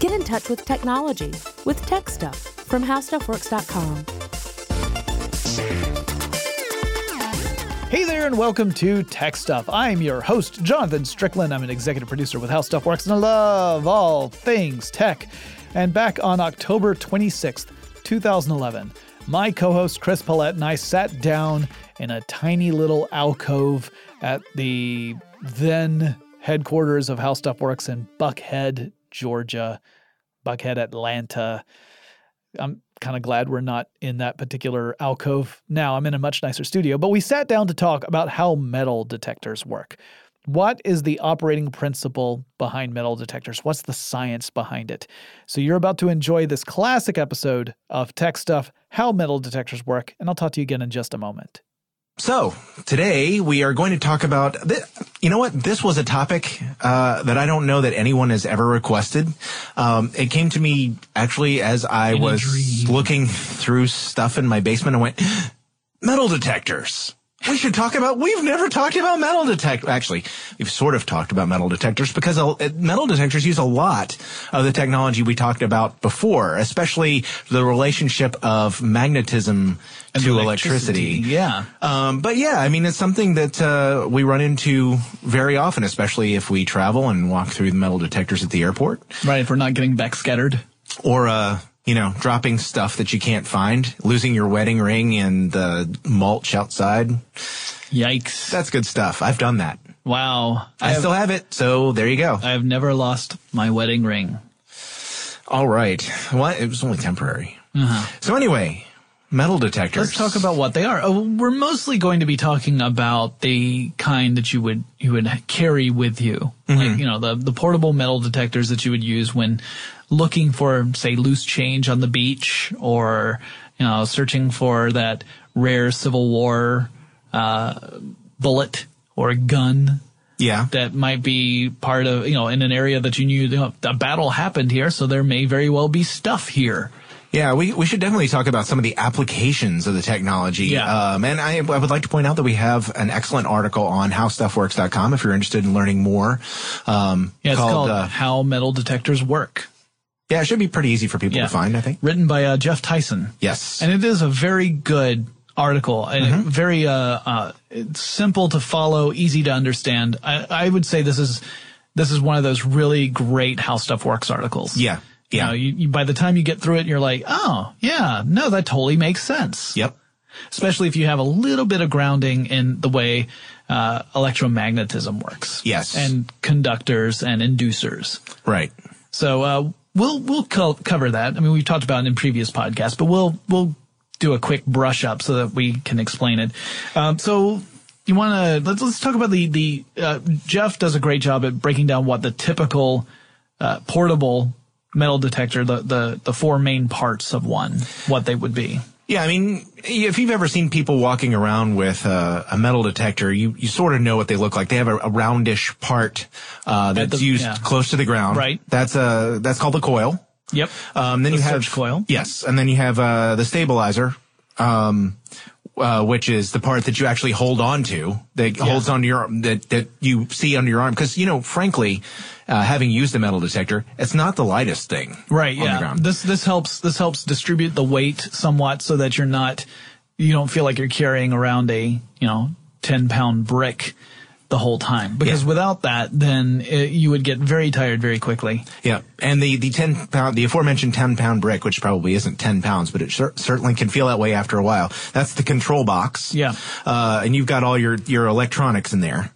Get in touch with technology with Tech Stuff from HowStuffWorks.com. Hey there, and welcome to Tech Stuff. I'm your host, Jonathan Strickland. I'm an executive producer with HowStuffWorks, and I love all things tech. And back on October 26th, 2011, my co-host Chris Pallett and I sat down in a tiny little alcove at the then headquarters of HowStuffWorks in Buckhead, Georgia, Buckhead, Atlanta. I'm kind of glad we're not in that particular alcove now. I'm in a much nicer studio, but we sat down to talk about how metal detectors work. What is the operating principle behind metal detectors? What's the science behind it? So you're about to enjoy this classic episode of Tech Stuff, How Metal Detectors Work, and I'll talk to you again in just a moment. So today we are going to talk about, you know what, this was a topic that I don't know that anyone has ever requested. It came to me actually as I was looking through stuff in my basement and went, metal detectors. We should talk about, we've never talked about metal detectors. Actually, we've sort of talked about metal detectors because metal detectors use a lot of the technology we talked about before, especially the relationship of magnetism and to electricity. Yeah. But yeah, I mean, it's something that we run into very often, especially if we travel and walk through the metal detectors at the airport. Right, if we're not getting backscattered. Or, you know, dropping stuff that you can't find, losing your wedding ring in the mulch outside. Yikes. That's good stuff. I've done that. Wow. I still have it, so there you go. I have never lost my wedding ring. All right. Well, it was only temporary. Uh-huh. So anyway, metal detectors. Let's talk about what they are. Oh, we're mostly going to be talking about the kind that you would carry with you. Mm-hmm. Like, you know, the portable metal detectors that you would use when looking for, say, loose change on the beach, or, you know, searching for that rare Civil War bullet or gun. Yeah. That might be part of, you know, in an area that you knew, you know, a battle happened here, so there may very well be stuff here. Yeah, we should definitely talk about some of the applications of the technology. Yeah. And I would like to point out that we have an excellent article on howstuffworks.com if you're interested in learning more. Yeah, it's called How Metal Detectors Work. Yeah, it should be pretty easy for people to find, I think. Written by Jeff Tyson. Yes. And it is a very good article, and very simple to follow, easy to understand. I would say this is one of those really great How Stuff Works articles. Yeah. Yeah. You know, you, by the time you get through it, you're like, oh, yeah, no, that totally makes sense. Yep. Especially if you have a little bit of grounding in the way electromagnetism works. Yes. And conductors and inducers. Right. So We'll cover that. I mean, we've talked about it in previous podcasts, but we'll do a quick brush up so that we can explain it. So you want to let's talk about the Jeff does a great job at breaking down what the typical portable metal detector, the four main parts of one, what they would be. Yeah, I mean, if you've ever seen people walking around with a metal detector, you sort of know what they look like. They have a roundish part that's used close to the ground. Right. That's called the coil. Yep. Then you have coil. Yes, and then you have the stabilizer, which is the part that you actually hold on to, that holds onto your arm, that you see under your arm. Because, you know, frankly, having used a metal detector, it's not the lightest thing. Right. On the ground. This helps distribute the weight somewhat so that you don't feel like you're carrying around a, you know, 10-pound brick the whole time. Because without that, then you would get very tired very quickly. Yeah. And the aforementioned 10-pound brick, which probably isn't 10 pounds, but it certainly can feel that way after a while. That's the control box. Yeah. And you've got all your electronics in there.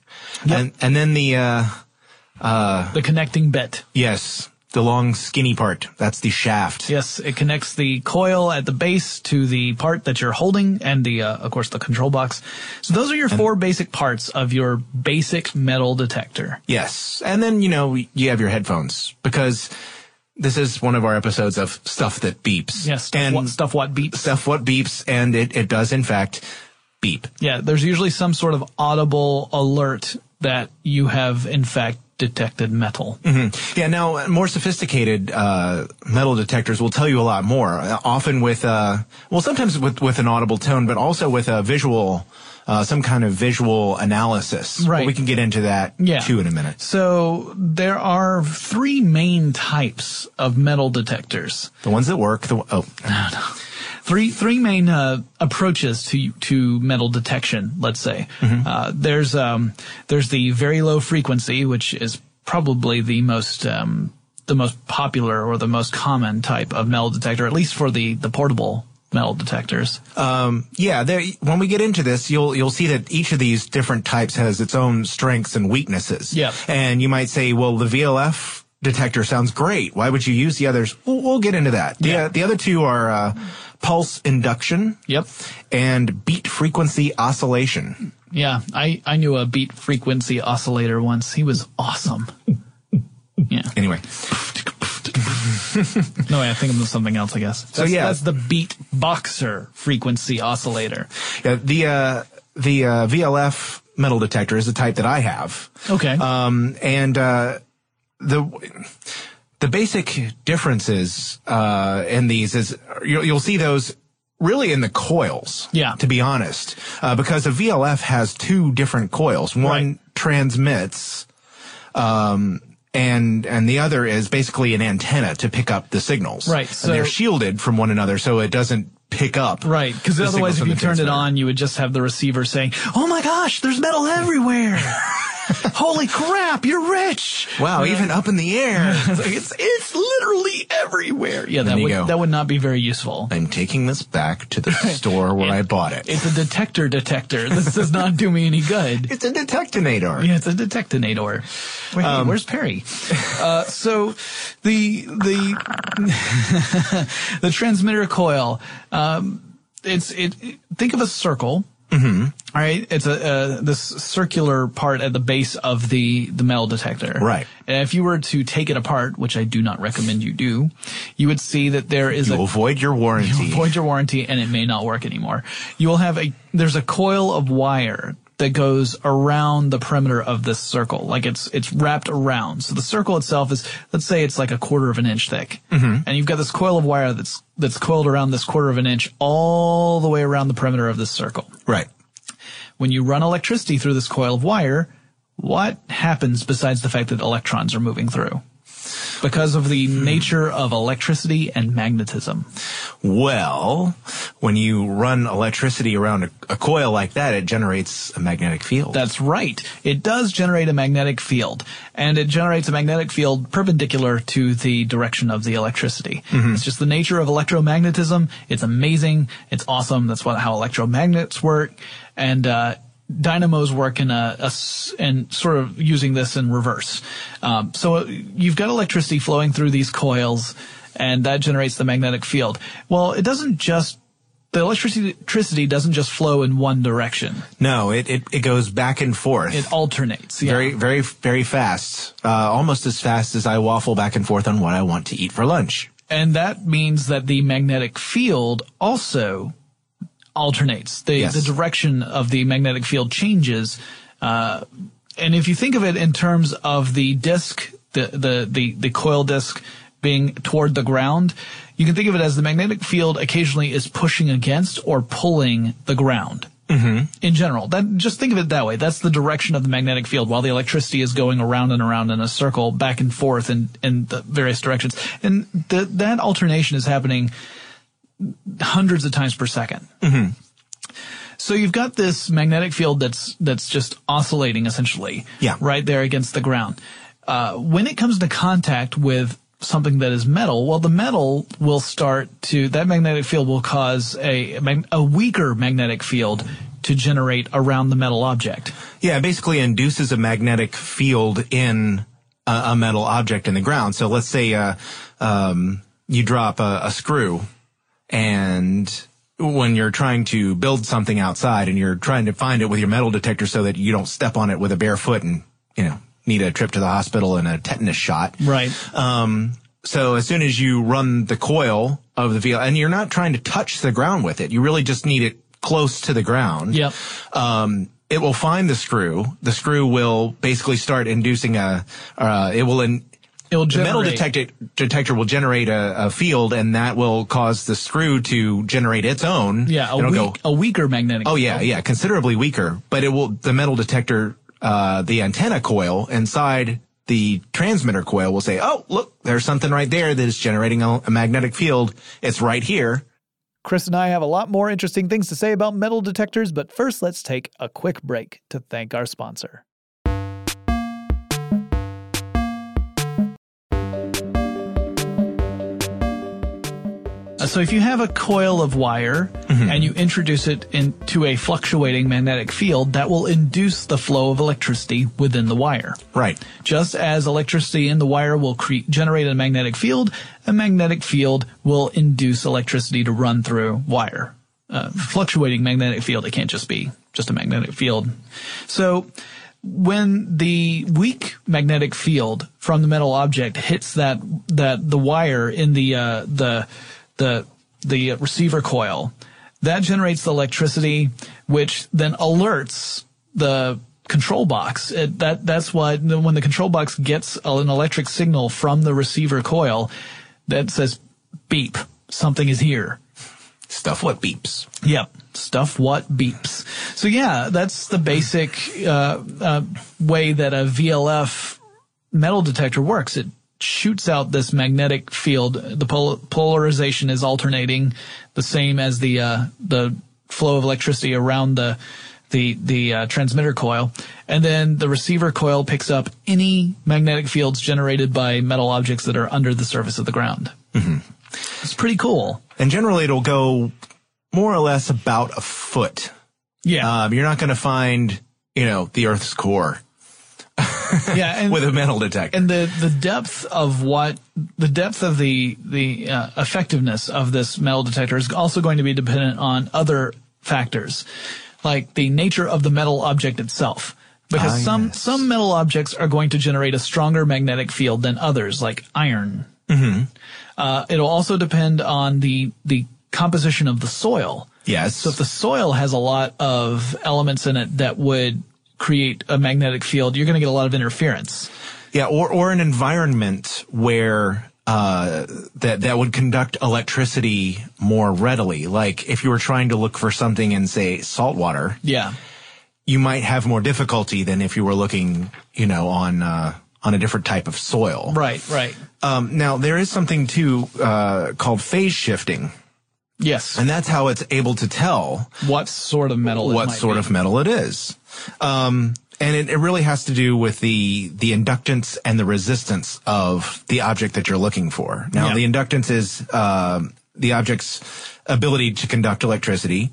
Yep. And then the connecting bit. Yes. The long skinny part. That's the shaft. Yes. It connects the coil at the base to the part that you're holding and the, of course, the control box. So those are your four basic parts of your basic metal detector. Yes. And then, you know, you have your headphones, because this is one of our episodes of Stuff That Beeps. Yes. Stuff What Beeps. And it does, in fact, beep. Yeah. There's usually some sort of audible alert that you have, in fact, detected metal. Mm-hmm. Yeah, now more sophisticated metal detectors will tell you a lot more, often with, sometimes with an audible tone, but also with a visual, some kind of visual analysis. Right. But we can get into that too in a minute. So there are three main types of metal detectors. The ones that work. Three main approaches to metal detection, let's say. Mm-hmm. There's the very low frequency, which is probably the most popular or the most common type of metal detector, at least for the portable metal detectors. When we get into this, you'll see that each of these different types has its own strengths and weaknesses. Yeah. And you might say, well, the VLF detector sounds great. Why would you use the others? We'll get into that. Yeah. The other two are pulse induction. Yep. And beat frequency oscillation. Yeah. I knew a beat frequency oscillator once. He was awesome. Yeah. Anyway. No way, I think I'm doing something else, I guess. That's the beat boxer frequency oscillator. Yeah, the VLF metal detector is the type that I have. Okay. The basic differences in these is you'll see those really in the coils. Yeah. To be honest, because a VLF has two different coils. One transmits. And the other is basically an antenna to pick up the signals. Right. So and they're shielded from one another, so it doesn't pick up. Right. Because otherwise, if you turned it on, you would just have the receiver saying, "Oh my gosh, there's metal everywhere! Holy crap, you're rich! Wow, even up in the air! it's literally everywhere." Yeah, that would not be very useful. I'm taking this back to the store where I bought it. It's a detector. This does not do me any good. It's a detectinator. Yeah, it's a detectinator. Wait, where's Perry? So the the transmitter coil. Think of a circle. Mm-hmm. All right, it's this circular part at the base of the metal detector. Right. And if you were to take it apart, which I do not recommend you do, you would see that there is you avoid your warranty. You avoid your warranty, and it may not work anymore. You will have there's a coil of wire that goes around the perimeter of this circle, like it's wrapped around. So the circle itself is, let's say, it's like a quarter of an inch thick, mm-hmm. and you've got this coil of wire that's coiled around this quarter of an inch all the way around the perimeter of this circle. Right. When you run electricity through this coil of wire, what happens besides the fact that electrons are moving through? Because of the nature of electricity and magnetism. Well, when you run electricity around a coil like that, it generates a magnetic field. That's right. It does generate a magnetic field. And it generates a magnetic field perpendicular to the direction of the electricity. Mm-hmm. It's just the nature of electromagnetism. It's amazing. It's awesome. That's how electromagnets work. And dynamos work in sort of using this in reverse. So you've got electricity flowing through these coils, and that generates the magnetic field. Well, the electricity doesn't just flow in one direction. No, it goes back and forth. It alternates. Yeah. Very, very, very fast. Almost as fast as I waffle back and forth on what I want to eat for lunch. And that means that the magnetic field also alternates. The direction of the magnetic field changes. And if you think of it in terms of the disc, the coil disc being toward the ground, you can think of it as the magnetic field occasionally is pushing against or pulling the ground. Mm-hmm. In general, just think of it that way. That's the direction of the magnetic field while the electricity is going around and around in a circle, back and forth in the various directions. And that alternation is happening hundreds of times per second. Mm-hmm. So you've got this magnetic field that's just oscillating essentially, right there against the ground. When it comes to contact with something that is metal, well, the metal will start to that magnetic field will cause a weaker magnetic field to generate around the metal object. Yeah, it basically induces a magnetic field in a metal object in the ground. So let's say you drop a screw. And when you're trying to build something outside and you're trying to find it with your metal detector so that you don't step on it with a bare foot and, need a trip to the hospital and a tetanus shot. Right. So as soon as you run the coil of the VLF, and you're not trying to touch the ground with it, you really just need it close to the ground. Yep. it will find the screw. The screw will basically start inducing a, the metal detector will generate a field, and that will cause the screw to generate its own. Yeah, a weaker magnetic field. Oh, yeah, yeah, considerably weaker. But it will, the metal detector, the antenna coil inside the transmitter coil will say, oh, look, there's something right there that is generating a magnetic field. It's right here. Chris and I have a lot more interesting things to say about metal detectors, but first let's take a quick break to thank our sponsor. So if you have a coil of wire and you introduce it into a fluctuating magnetic field, that will induce the flow of electricity within the wire. Right. Just as electricity in the wire will generate a magnetic field will induce electricity to run through wire. Fluctuating magnetic field, it can't just be just a magnetic field. So when the weak magnetic field from the metal object hits the wire in the receiver coil, that generates the electricity, which then alerts the control box. That's why when the control box gets an electric signal from the receiver coil that says, beep, something is here. Stuff what beeps. Yep. Stuff what beeps. So yeah, that's the basic way that a VLF metal detector works. It shoots out this magnetic field. The polarization is alternating, the same as the flow of electricity around the transmitter coil, and then the receiver coil picks up any magnetic fields generated by metal objects that are under the surface of the ground. Mm-hmm. It's pretty cool. And generally, it'll go more or less about a foot. Yeah, you're not going to find the Earth's core. Yeah, and, with a metal detector. And the depth of the effectiveness of this metal detector is also going to be dependent on other factors, like the nature of the metal object itself. Because some metal objects are going to generate a stronger magnetic field than others, like iron. Mm-hmm. It'll also depend on the composition of the soil. Yes. So if the soil has a lot of elements in it that would create a magnetic field, you're going to get a lot of interference. Yeah, or an environment where that would conduct electricity more readily. Like if you were trying to look for something in, say, salt water, yeah, you might have more difficulty than if you were looking, on a different type of soil. Right, right. Now there is something too called phase shifting. Yes, and that's how it's able to tell what sort of metal it is. And it really has to do with the inductance and the resistance of the object that you're looking for. Now, The inductance is the object's ability to conduct electricity.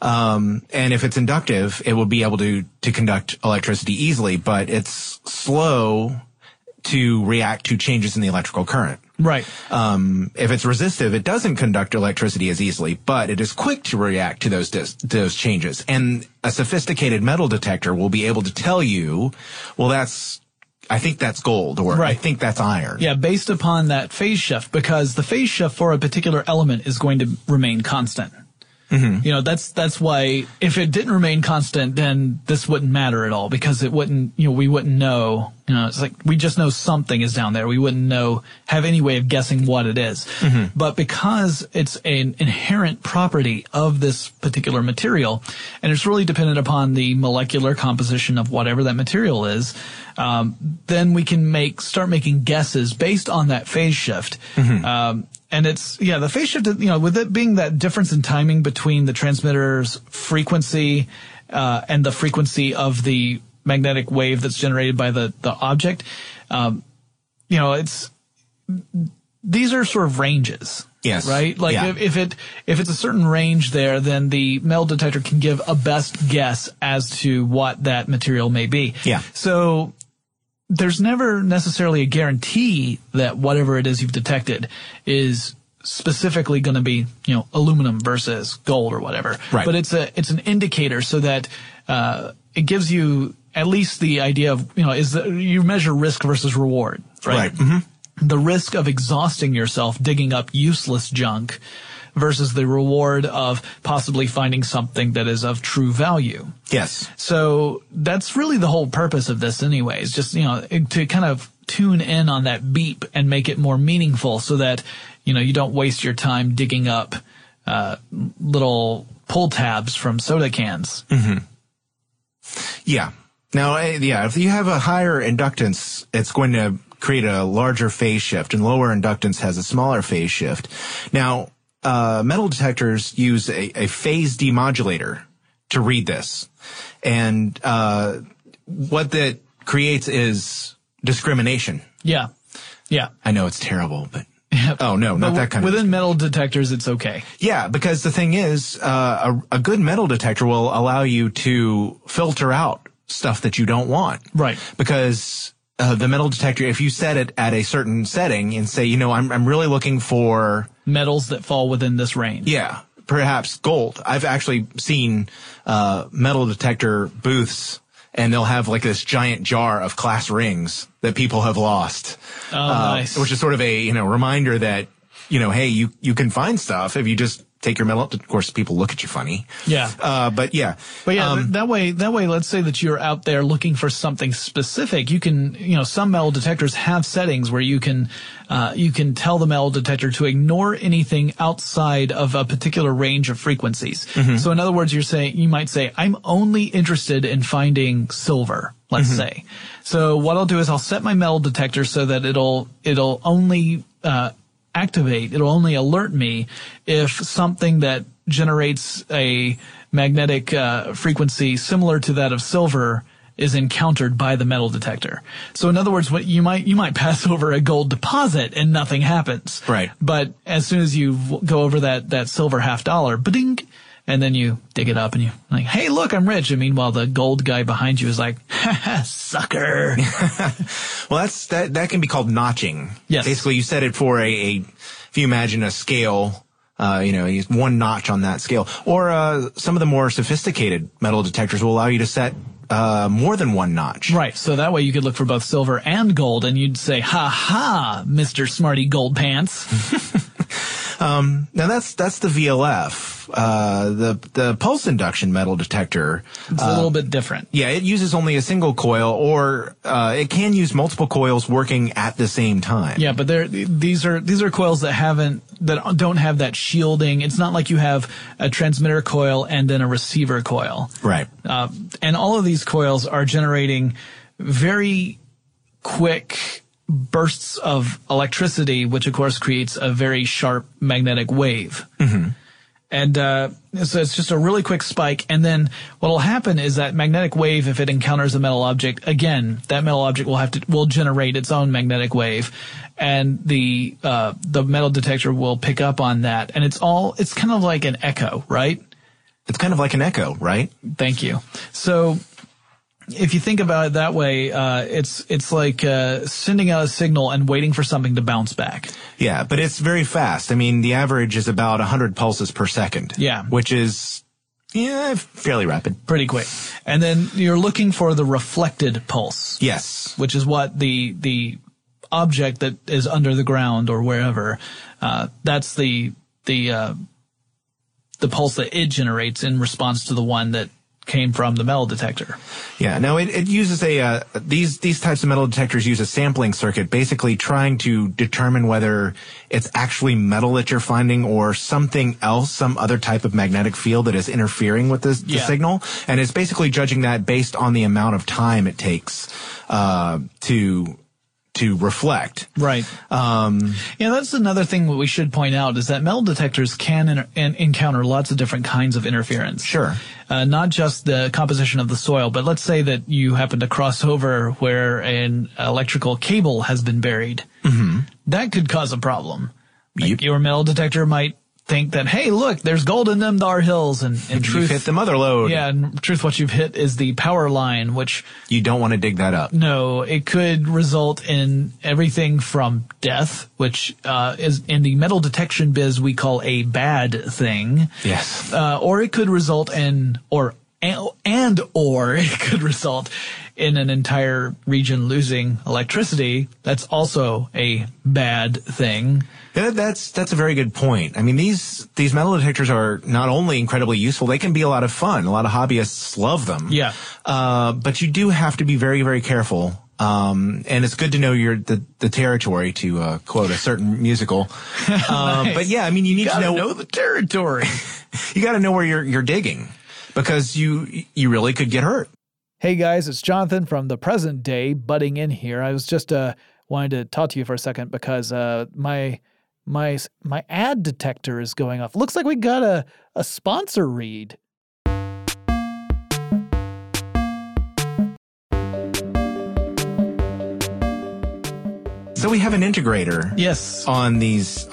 And if it's inductive, it will be able to conduct electricity easily, but it's slow to react to changes in the electrical current. Right. If it's resistive, it doesn't conduct electricity as easily, but it is quick to react to those changes. And a sophisticated metal detector will be able to tell you, well, I think that's gold, or right, I think that's iron. Yeah, based upon that phase shift, because the phase shift for a particular element is going to remain constant. Mm-hmm. That's why if it didn't remain constant, then this wouldn't matter at all, because it wouldn't, we wouldn't know, it's like we just know something is down there. We wouldn't have any way of guessing what it is. Mm-hmm. But because it's an inherent property of this particular material, and it's really dependent upon the molecular composition of whatever that material is, then we can start making guesses based on that phase shift. Mm-hmm. And it's, the phase shift, with it being that difference in timing between the transmitter's frequency, and the frequency of the magnetic wave that's generated by the object, these are sort of ranges. Yes. Right? Like if it's a certain range there, then the metal detector can give a best guess as to what that material may be. Yeah. So there's never necessarily a guarantee that whatever it is you've detected is specifically going to be, aluminum versus gold or whatever. Right. But it's an indicator so that it gives you at least the idea of, you measure risk versus reward, right? Right. Mm-hmm. The risk of exhausting yourself digging up useless junk versus the reward of possibly finding something that is of true value. Yes. So that's really the whole purpose of this anyways, just, you know, to kind of tune in on that beep and make it more meaningful so that, you know, you don't waste your time digging up little pull tabs from soda cans. Mm-hmm. Yeah. Now, yeah, if you have a higher inductance, it's going to create a larger phase shift, and lower inductance has a smaller phase shift. Now, metal detectors use a phase demodulator to read this. And what that creates is discrimination. Yeah. Yeah. I know it's terrible, but. Yeah. Oh, no, not that kind of. Within metal detectors, it's okay. Yeah, because the thing is, a good metal detector will allow you to filter out stuff that you don't want. Right. Because the metal detector, if you set it at a certain setting and say, you know, I'm really looking for metals that fall within this range. Yeah, perhaps gold. I've actually seen metal detector booths, and they'll have like this giant jar of class rings that people have lost. Oh, nice. Which is sort of a, you know, reminder that, you know, hey, you can find stuff if you just take your metal. Of course, people look at you funny. Yeah. But yeah, that way, let's say that you're out there looking for something specific. You can, you know, some metal detectors have settings where you can tell the metal detector to ignore anything outside of a particular range of frequencies. Mm-hmm. So in other words, you might say, I'm only interested in finding silver, let's mm-hmm. say. So what I'll do is I'll set my metal detector so that it'll only, activate. It'll only alert me if something that generates a magnetic frequency similar to that of silver is encountered by the metal detector. So in other words, what you might pass over a gold deposit and nothing happens. Right. But as soon as you go over that silver $50, ba-ding, and then you dig it up and you like, hey, look, I'm rich. And meanwhile, the gold guy behind you is like, ha ha, sucker. Well, that can be called notching. Yes. Basically, you set it for if you imagine a scale, you know, one notch on that scale. Or some of the more sophisticated metal detectors will allow you to set more than one notch. Right. So that way you could look for both silver and gold, and you'd say, ha ha, Mr. Smarty Gold Pants. Now that's the VLF, the pulse induction metal detector. It's a little bit different. Yeah, it uses only a single coil, or it can use multiple coils working at the same time. Yeah, but these are coils that don't have that shielding. It's not like you have a transmitter coil and then a receiver coil. Right. And all of these coils are generating very quick bursts of electricity, which of course creates a very sharp magnetic wave. Mm-hmm. And so it's just a really quick spike. And then what will happen is that magnetic wave, if it encounters a metal object, again, that metal object will generate its own magnetic wave, and the metal detector will pick up on that. And it's kind of like an echo, right? It's kind of like an echo, right? Thank you. So if you think about it that way, it's like sending out a signal and waiting for something to bounce back. Yeah, but it's very fast. I mean, the average is about 100 pulses per second. Yeah. Which is, fairly rapid. Pretty quick. And then you're looking for the reflected pulse. Yes. Which is what the object that is under the ground or wherever, that's the pulse that it generates in response to the one that came from the metal detector. Yeah. Now it uses these types of metal detectors use a sampling circuit, basically trying to determine whether it's actually metal that you're finding or something else, some other type of magnetic field that is interfering with the signal. And it's basically judging that based on the amount of time it takes to reflect. Right. Yeah, that's another thing that we should point out is that metal detectors can encounter lots of different kinds of interference. Sure. Not just the composition of the soil, but let's say that you happen to cross over where an electrical cable has been buried. Mm-hmm. That could cause a problem. Your metal detector might think that, hey, look, there's gold in them thar hills, and truth, you've hit the mother load. Yeah, and truth, what you've hit is the power line, which you don't want to dig that up. No, it could result in everything from death, which is in the metal detection biz we call a bad thing. Yes, or it could result in, or it could result in an entire region losing electricity, that's also a bad thing. Yeah, that's a very good point. I mean, these metal detectors are not only incredibly useful, they can be a lot of fun. A lot of hobbyists love them. Yeah. But you do have to be very, very careful. And it's good to know the territory, to quote a certain musical. Nice. But yeah, I mean, you need to know the territory. You got to know where you're digging, because you really could get hurt. Hey guys, it's Jonathan from the present day butting in here. I was just wanted to talk to you for a second because my ad detector is going off. Looks like we got a sponsor read. So we have an integrator. Yes. On these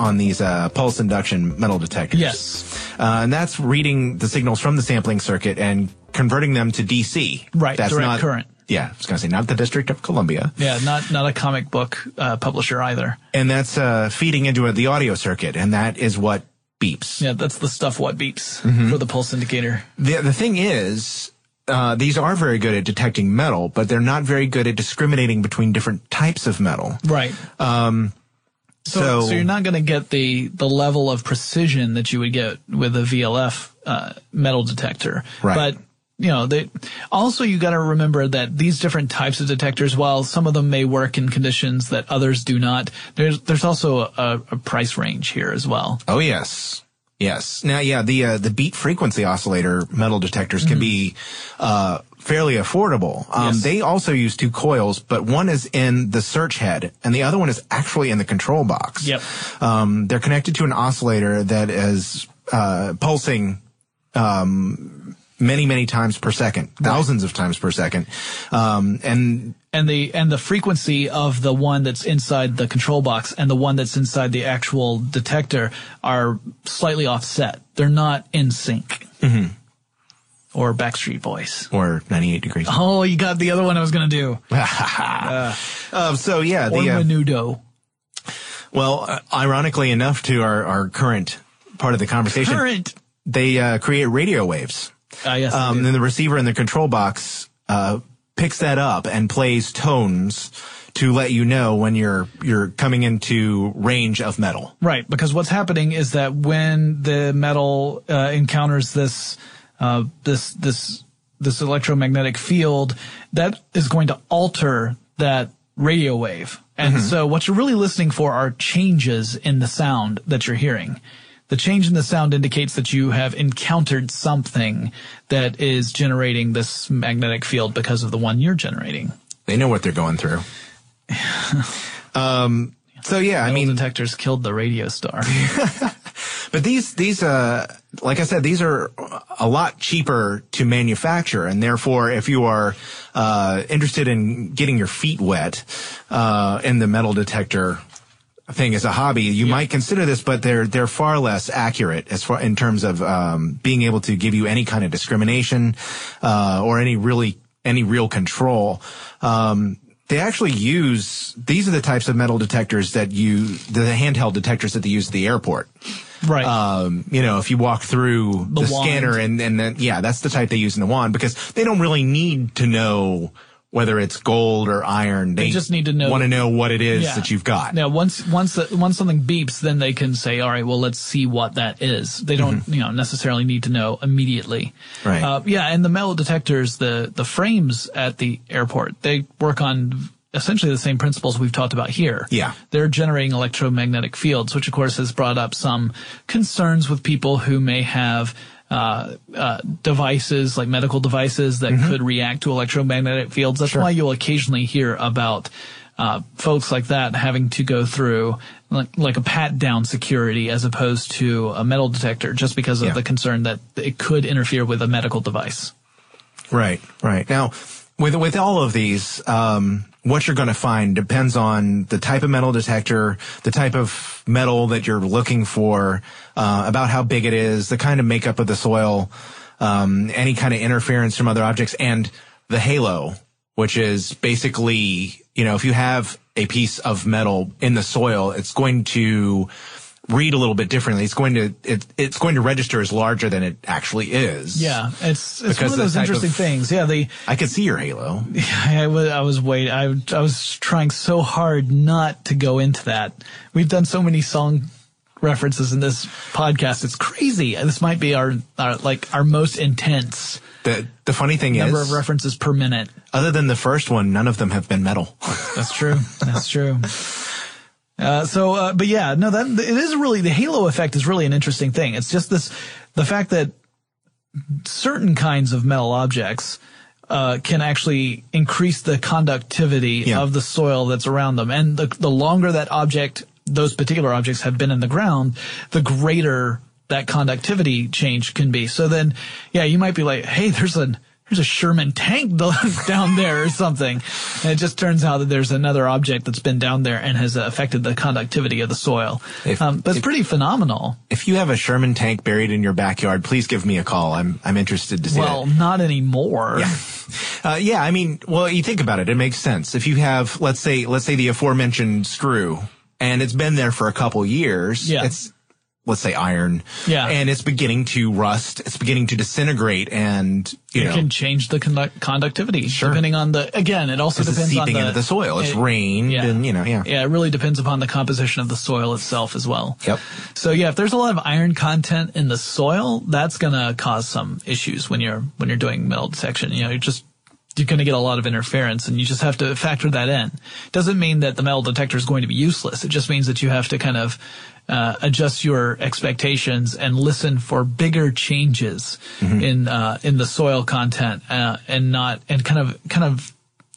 pulse induction metal detectors. Yes. And that's reading the signals from the sampling circuit and converting them to DC. Right. That's direct current. Yeah, I was going to say, not the District of Columbia. Yeah, not a comic book publisher either. And that's feeding into the audio circuit, and that is what beeps. Yeah, that's the stuff what beeps for the pulse indicator. The thing is, these are very good at detecting metal, but they're not very good at discriminating between different types of metal. Right. So you're not going to get the level of precision that you would get with a VLF metal detector. Right. But also you got to remember that these different types of detectors, while some of them may work in conditions that others do not, there's also a price range here as well. Oh, yes. Yes. Now, yeah, the beat frequency oscillator metal detectors can be fairly affordable. Yes. They also use two coils, but one is in the search head and the other one is actually in the control box. Yep. They're connected to an oscillator that is pulsing many times per second, thousands of times per second, and the frequency of the one that's inside the control box and the one that's inside the actual detector are slightly offset. They're not in sync. Mm-hmm. Or Backstreet Boys. Or 98 Degrees. Oh, you got the other one I was gonna do. So yeah, or Menudo. Well, ironically enough, to our current part of the conversation, they create radio waves. Yes, and then the receiver in the control box picks that up and plays tones to let you know when you're coming into range of metal. Right, because what's happening is that when the metal encounters this electromagnetic field, that is going to alter that radio wave. And so what you're really listening for are changes in the sound that you're hearing. The change in the sound indicates that you have encountered something that is generating this magnetic field because of the one you're generating. They know what they're going through. So yeah, I mean, detectors killed the radio star. But these like I said, these are a lot cheaper to manufacture, and therefore, if you are interested in getting your feet wet in the metal detector thing as a hobby, you might consider this, but they're far less accurate as far in terms of being able to give you any kind of discrimination or any real control. They actually use, these are the types of metal detectors that the handheld detectors that they use at the airport. Right. If you walk through the scanner and then that's the type they use in the wand, because they don't really need to know whether it's gold or iron. They just need to know. Want to know what it is that you've got. Now, once something beeps, then they can say, all right, well, let's see what that is. They don't, necessarily need to know immediately. Right. And the metal detectors, the frames at the airport, they work on essentially the same principles we've talked about here. Yeah. They're generating electromagnetic fields, which of course has brought up some concerns with people who may have devices like medical devices that could react to electromagnetic fields. That's why you'll occasionally hear about folks like that having to go through like a pat-down security as opposed to a metal detector, just because of the concern that it could interfere with a medical device. Right. Now, with all of these, what you're going to find depends on the type of metal detector, the type of metal that you're looking for, about how big it is, the kind of makeup of the soil, any kind of interference from other objects, and the halo, which is basically, if you have a piece of metal in the soil, it's going to read a little bit differently. It's going to register as larger than it actually is. Yeah, it's one of those interesting things. Yeah, I could see your halo. Yeah, I was trying so hard not to go into that. We've done so many song references in this podcast. It's crazy. This might be our most intense. The funny thing is, number of references per minute. Other than the first one, none of them have been metal. That's true. That's true. But yeah, no, that it is really, the halo effect is really an interesting thing. It's just the fact that certain kinds of metal objects can actually increase the conductivity of the soil that's around them. And the longer that those particular objects have been in the ground, the greater that conductivity change can be. So then, yeah, you might be like, hey, there's a Sherman tank down there or something. And it just turns out that there's another object that's been down there and has affected the conductivity of the soil. But it's pretty phenomenal. If you have a Sherman tank buried in your backyard, please give me a call. I'm interested to see that. Well, not anymore. Yeah. I mean, well, you think about it. It makes sense. If you have, let's say the aforementioned screw and it's been there for a couple years. Yeah. It's, let's say, iron. Yeah. And it's beginning to rust. It's beginning to disintegrate and, you know. It can change the conductivity. Sure. Depending on it also depends on seeping into the soil. It's rained and, yeah. Yeah, it really depends upon the composition of the soil itself as well. Yep. So yeah, if there's a lot of iron content in the soil, that's going to cause some issues when you're doing metal detection. You know, you're going to get a lot of interference, and you just have to factor that in. Doesn't mean that the metal detector is going to be useless. It just means that you have to kind of adjust your expectations and listen for bigger changes in the soil content, and kind of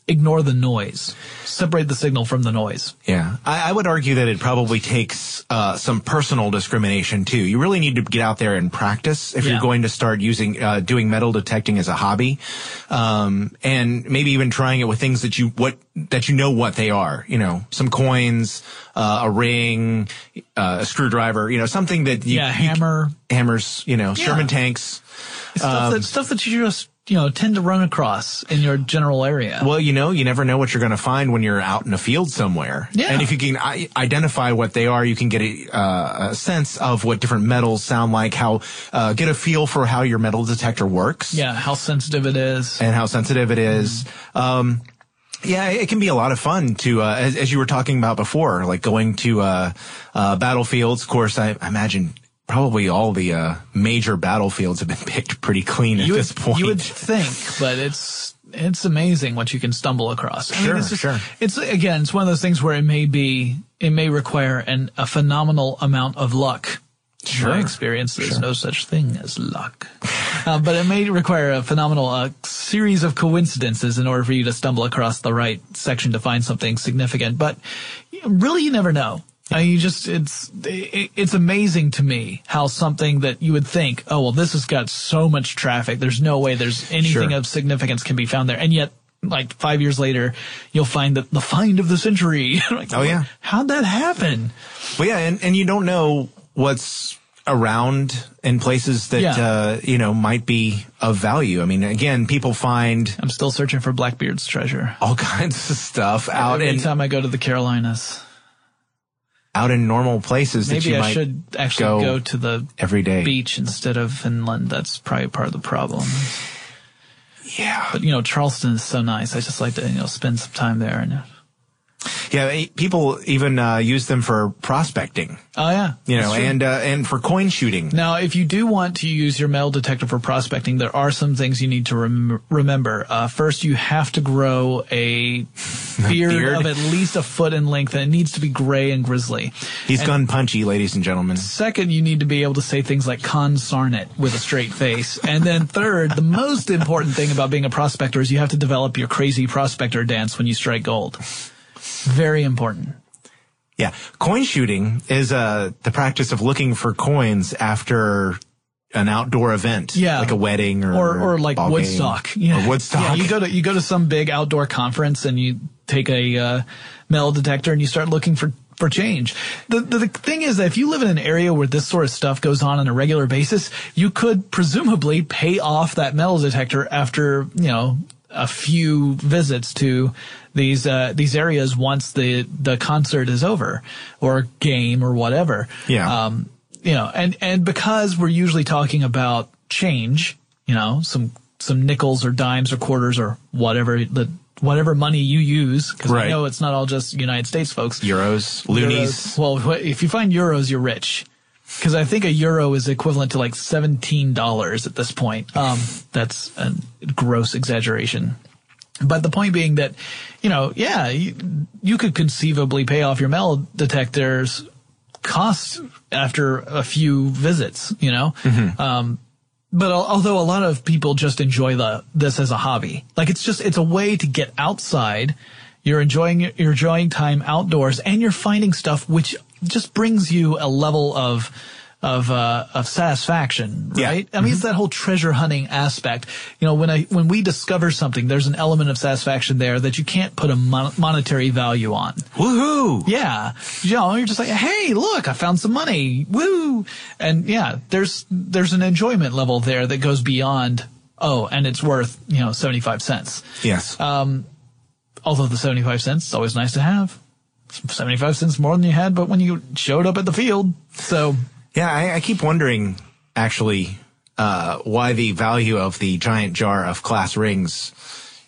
ignore the noise. Separate the signal from the noise. Yeah, I would argue that it probably takes some personal discrimination too. You really need to get out there and practice if you're going to start doing metal detecting as a hobby, and maybe even trying it with things that you know what they are. You know, some coins, a ring, a screwdriver. You know, something that hammers. You know, Sherman tanks. Stuff that you just, you know, tend to run across in your general area. Well, you know, you never know what you're going to find when you're out in a field somewhere. Yeah. And if you can identify what they are, you can get a sense of what different metals sound like, get a feel for how your metal detector works. Yeah, how sensitive it is. Yeah, it can be a lot of fun to, as you were talking about before, like going to battlefields. Of course, I imagine probably all the major battlefields have been picked pretty clean this point. You would think, but it's amazing what you can stumble across. I mean, it's one of those things where it may require a phenomenal amount of luck. Sure. In my experience, there's no such thing as luck. But it may require a phenomenal series of coincidences in order for you to stumble across the right section to find something significant. But really, you never know. I mean, it's amazing to me how something that you would think, oh, well, this has got so much traffic, there's no way there's anything of significance can be found there. And yet, like 5 years later, you'll find that the find of the century. Like, oh, yeah. How'd that happen? Well, yeah. And you don't know what's around in places that, might be of value. I mean, again, people find. I'm still searching for Blackbeard's treasure. All kinds of stuff out. Every time I go to the Carolinas. Out in normal places Maybe I should actually go to the everyday beach instead of Finland. That's probably part of the problem. Yeah. But, you know, Charleston is so nice. I just like to, spend some time there. And yeah, people even use them for prospecting. Oh, yeah. You know, and for coin shooting. Now, if you do want to use your metal detector for prospecting, there are some things you need to remember. First, you have to grow a beard of at least a foot in length, and it needs to be gray and grizzly. He's gone punchy, ladies and gentlemen. Second, you need to be able to say things like "consarn it" with a straight face. And then third, the most important thing about being a prospector is you have to develop your crazy prospector dance when you strike gold. Very important. Yeah. Coin shooting is the practice of looking for coins after an outdoor event. Yeah. Like a wedding or like Woodstock. Yeah. Or Woodstock. Yeah, you go to some big outdoor conference and you take a metal detector and you start looking for change. The thing is that if you live in an area where this sort of stuff goes on a regular basis, you could presumably pay off that metal detector after, a few visits to these areas once the concert is over, or game or whatever. Yeah. You know, and because we're usually talking about change, you know, some nickels or dimes or quarters or whatever whatever money you use, because I know it's not all just United States folks. Euros, loonies. Euros. Well, if you find euros, you're rich, because I think a euro is equivalent to like $17 at this point. That's a gross exaggeration. But the point being that, you know, yeah, you could conceivably pay off your metal detector's costs after a few visits, you know? Mm-hmm. But although a lot of people just enjoy this as a hobby, like it's a way to get outside. You're enjoying time outdoors, and you're finding stuff which just brings you a level of satisfaction, right? Yeah. I mean, it's that whole treasure hunting aspect. You know, when we discover something, there's an element of satisfaction there that you can't put a monetary value on. Woohoo! Yeah. You know, you're just like, hey, look, I found some money. Woo! And yeah, there's an enjoyment level there that goes beyond, oh, and it's worth, 75 cents. Yes. Although the 75 cents is always nice to have. 75 cents more than you had, but when you showed up at the field. So, yeah, I keep wondering, actually, why the value of the giant jar of class rings,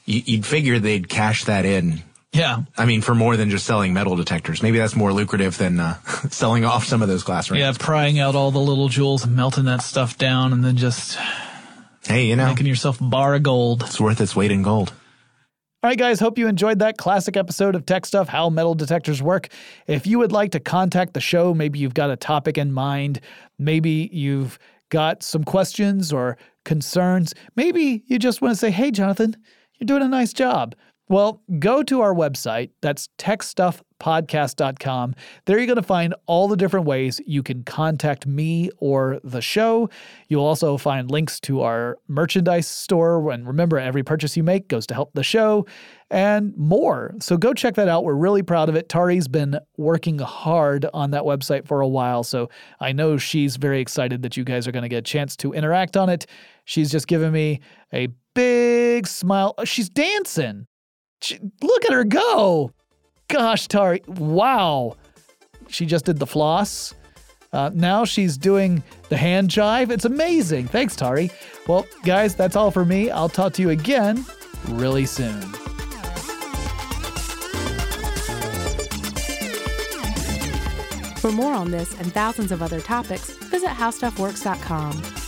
you'd figure they'd cash that in. Yeah. I mean, for more than just selling metal detectors. Maybe that's more lucrative than selling off some of those class rings. Yeah, prying out all the little jewels and melting that stuff down and then just, hey, making yourself a bar of gold. It's worth its weight in gold. All right, guys, hope you enjoyed that classic episode of Tech Stuff, How Metal Detectors Work. If you would like to contact the show, maybe you've got a topic in mind, maybe you've got some questions or concerns, maybe you just want to say, hey, Jonathan, you're doing a nice job. Well, go to our website. That's techstuffpodcast.com. There you're going to find all the different ways you can contact me or the show. You'll also find links to our merchandise store. And remember, every purchase you make goes to help the show and more. So go check that out. We're really proud of it. Tari's been working hard on that website for a while, so I know she's very excited that you guys are going to get a chance to interact on it. She's just given me a big smile. She's dancing. Look at her go. Gosh, Tari. Wow. She just did the floss. Now she's doing the hand jive. It's amazing. Thanks, Tari. Well, guys, that's all for me. I'll talk to you again really soon. For more on this and thousands of other topics, visit HowStuffWorks.com.